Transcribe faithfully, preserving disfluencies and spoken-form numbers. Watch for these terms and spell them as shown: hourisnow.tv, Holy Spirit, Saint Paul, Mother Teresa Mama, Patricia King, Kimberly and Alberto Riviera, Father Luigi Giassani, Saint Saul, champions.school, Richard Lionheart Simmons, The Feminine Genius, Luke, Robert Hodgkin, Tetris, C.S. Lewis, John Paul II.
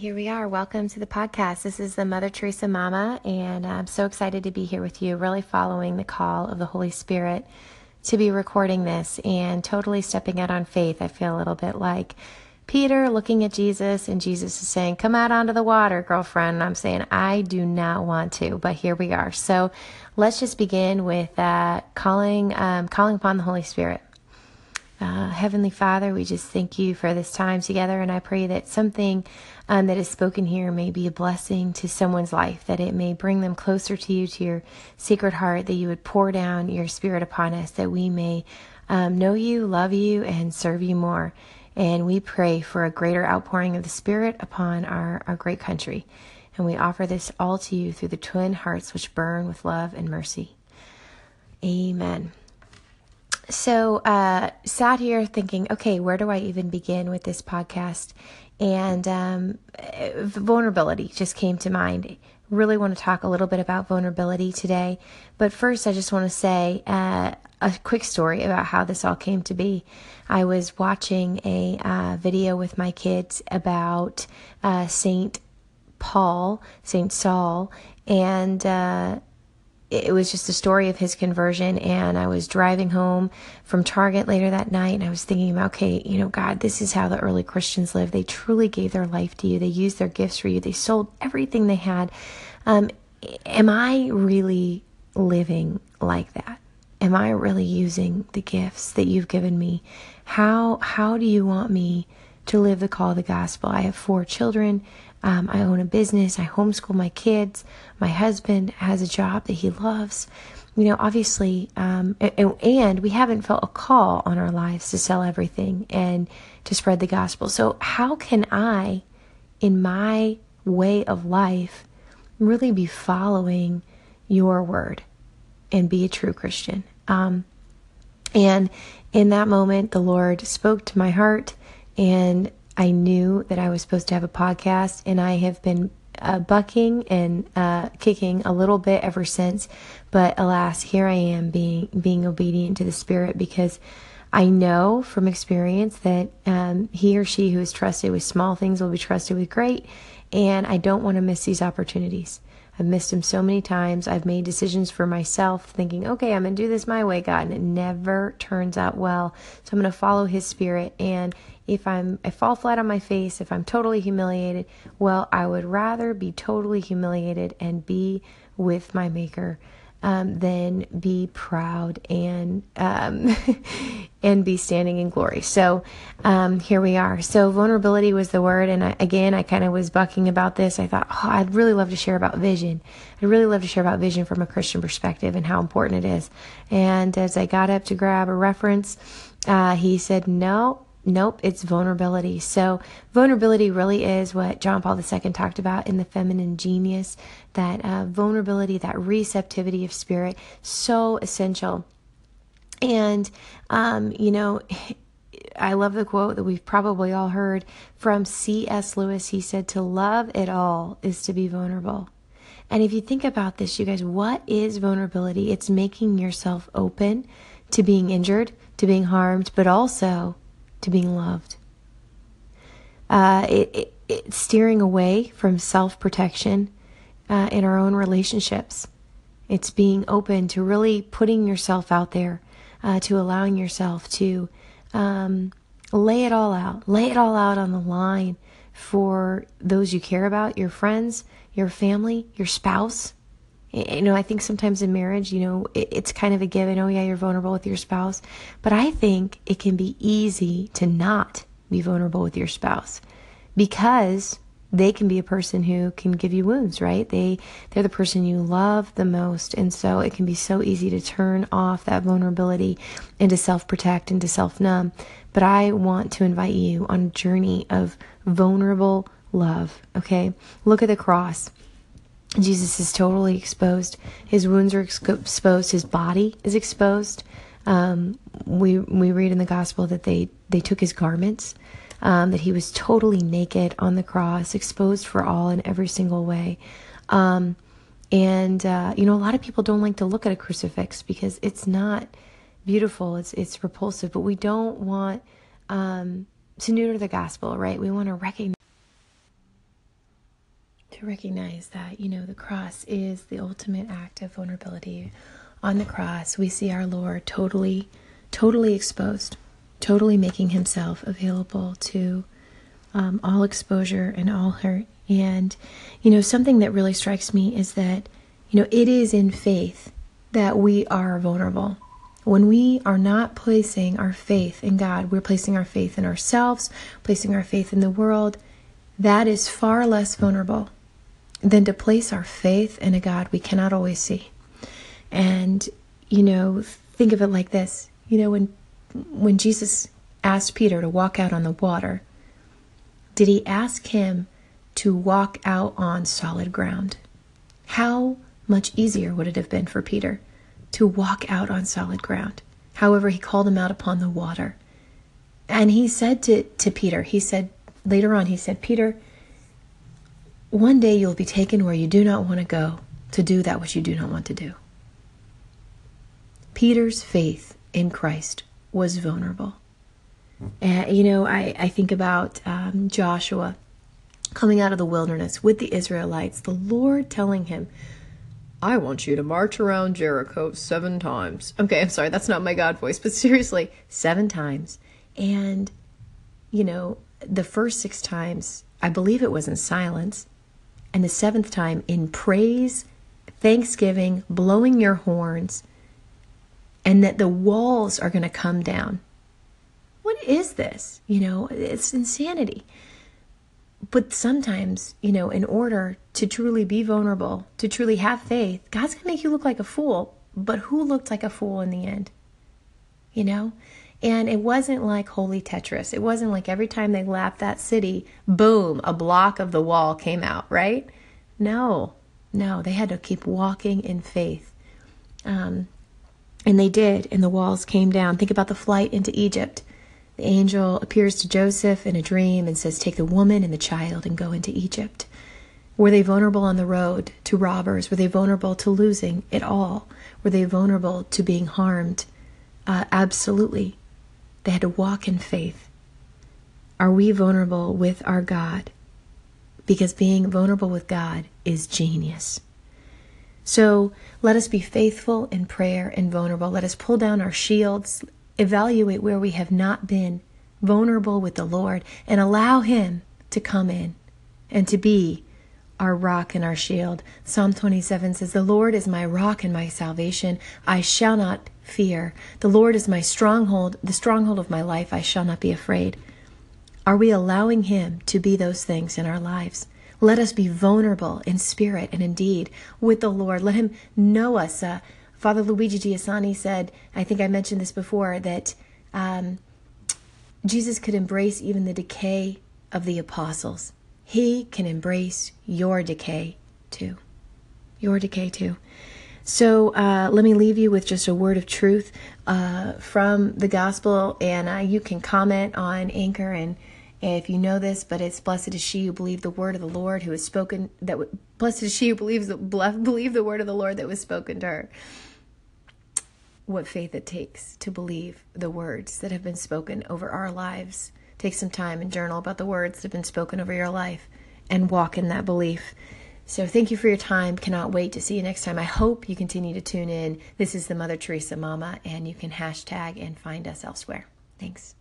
here we are. Welcome to the podcast. This is the Mother Teresa Mama, and I'm so excited to be here with you, really following the call of the Holy Spirit to be recording this and totally stepping out on faith. I feel a little bit like Peter looking at Jesus, and Jesus is saying, come out onto the water, girlfriend. And I'm saying, I do not want to, but here we are. So let's just begin with uh, calling, um, calling upon the Holy Spirit. Uh, Heavenly Father, we just thank you for this time together, and I pray that something um, that is spoken here may be a blessing to someone's life, that it may bring them closer to you, to your sacred heart, that you would pour down your Spirit upon us, that we may um, know you, love you, and serve you more. And we pray for a greater outpouring of the Spirit upon our, our great country. And we offer this all to you through the twin hearts which burn with love and mercy. Amen. So uh sat here thinking, okay, where do I even begin with this podcast? And um, vulnerability just came to mind. Really want to talk a little bit about vulnerability today. But first, I just want to say uh, a quick story about how this all came to be. I was watching a uh, video with my kids about uh, Saint Paul, Saint Saul, and uh it was just the story of his conversion. And I was driving home from Target later that night, and I was thinking about, okay, you know, God, this is how the early Christians lived. They truly gave their life to you. They used their gifts for you. They sold everything they had. Um, am I really living like that? Am I really using the gifts that you've given me? How, how do you want me to live the call of the gospel? I have four children. Um, I own a business. I homeschool my kids. My husband has a job that he loves. You know, obviously, um, and, and we haven't felt a call on our lives to sell everything and to spread the gospel. So how can I, in my way of life, really be following your word and be a true Christian? Um, and in that moment, the Lord spoke to my heart, and I knew that I was supposed to have a podcast, and I have been uh, bucking and uh, kicking a little bit ever since. But alas, here I am being being obedient to the Spirit, because I know from experience that um, he or she who is trusted with small things will be trusted with great, and I don't want to miss these opportunities. I've missed them so many times. I've made decisions for myself thinking, okay, I'm going to do this my way, God, and it never turns out well. So I'm going to follow his Spirit, and if I'm, I fall flat on my face, if I'm totally humiliated, well, I would rather be totally humiliated and be with my Maker um, than be proud and um, and be standing in glory. So um, here we are. So vulnerability was the word. And I, again, I kind of was bucking about this. I thought, oh, I'd really love to share about vision. I'd really love to share about vision from a Christian perspective and how important it is. And as I got up to grab a reference, uh, he said, no. Nope, it's vulnerability. So vulnerability really is what John Paul the Second talked about in The Feminine Genius, that uh, vulnerability, that receptivity of spirit, so essential. And, um, you know, I love the quote that we've probably all heard from C S Lewis. He said, to love at all is to be vulnerable. And if you think about this, you guys, what is vulnerability? It's making yourself open to being injured, to being harmed, but also to being loved. Uh, it, it, it's steering away from self-protection uh, in our own relationships. It's being open to really putting yourself out there, uh, to allowing yourself to um, lay it all out, lay it all out on the line for those you care about, your friends, your family, your spouse. You know, I think sometimes in marriage, you know, it's kind of a given. Oh, yeah, you're vulnerable with your spouse. But I think it can be easy to not be vulnerable with your spouse, because they can be a person who can give you wounds, right? They, they're the person you love the most. And so it can be so easy to turn off that vulnerability and to self-protect and to self-numb. But I want to invite you on a journey of vulnerable love, okay? Look at the cross. Jesus is totally exposed. His wounds are exposed. His body is exposed. Um, we we read in the gospel that they, they took his garments, um, that he was totally naked on the cross, exposed for all in every single way. Um, and, uh, you know, a lot of people don't like to look at a crucifix because it's not beautiful. It's, it's repulsive. But we don't want um, to neuter the gospel, right? We want to recognize to recognize that, you know, the cross is the ultimate act of vulnerability. On the cross, we see our Lord totally, totally exposed, totally making himself available to um, all exposure and all hurt. And, you know, something that really strikes me is that, you know, it is in faith that we are vulnerable. When we are not placing our faith in God, we're placing our faith in ourselves, placing our faith in the world. That is far less vulnerable than to place our faith in a God we cannot always see. And, you know, think of it like this. You know, when when Jesus asked Peter to walk out on the water, did he ask him to walk out on solid ground? How much easier would it have been for Peter to walk out on solid ground? However, he called him out upon the water. And he said to, to Peter, he said, later on, he said, Peter, one day you'll be taken where you do not want to go to do that which you do not want to do. Peter's faith in Christ was vulnerable. And, you know, I, I think about um, Joshua coming out of the wilderness with the Israelites, the Lord telling him, I want you to march around Jericho seven times. Okay, I'm sorry, that's not my God voice, but seriously, seven times. And, you know, the first six times, I believe it was in silence, and the seventh time in praise, thanksgiving, blowing your horns, and that the walls are going to come down. What is this? You know, it's insanity. But sometimes, you know, in order to truly be vulnerable, to truly have faith, God's going to make you look like a fool. But who looked like a fool in the end? You know? And it wasn't like Holy Tetris. It wasn't like every time they lapped that city, boom, a block of the wall came out, right? No, no, they had to keep walking in faith. Um, and they did, and the walls came down. Think about the flight into Egypt. The angel appears to Joseph in a dream and says, take the woman and the child and go into Egypt. Were they vulnerable on the road to robbers? Were they vulnerable to losing it all? Were they vulnerable to being harmed? Uh, absolutely. They had to walk in faith. Are we vulnerable with our God? Because being vulnerable with God is genius. So let us be faithful in prayer and vulnerable. Let us pull down our shields, evaluate where we have not been vulnerable with the Lord, and allow Him to come in and to be our rock and our shield. Psalm twenty-seven says, the Lord is my rock and my salvation. I shall not fear. The Lord is my stronghold, the stronghold of my life. I shall not be afraid. Are we allowing Him to be those things in our lives? Let us be vulnerable in spirit and in deed with the Lord. Let Him know us. Uh, Father Luigi Giassani said, I think I mentioned this before, that um, Jesus could embrace even the decay of the apostles. He can embrace your decay too. Your decay too. So uh, let me leave you with just a word of truth uh, from the gospel. And uh, you can comment on Anchor, and if you know this, but it's blessed is she who believed the word of the Lord who is spoken. That w- blessed is she who believes the believe the word of the Lord that was spoken to her. What faith it takes to believe the words that have been spoken over our lives. Take some time and journal about the words that have been spoken over your life and walk in that belief. So thank you for your time. Cannot wait to see you next time. I hope you continue to tune in. This is the Mother Teresa Mama, and you can hashtag and find us elsewhere. Thanks.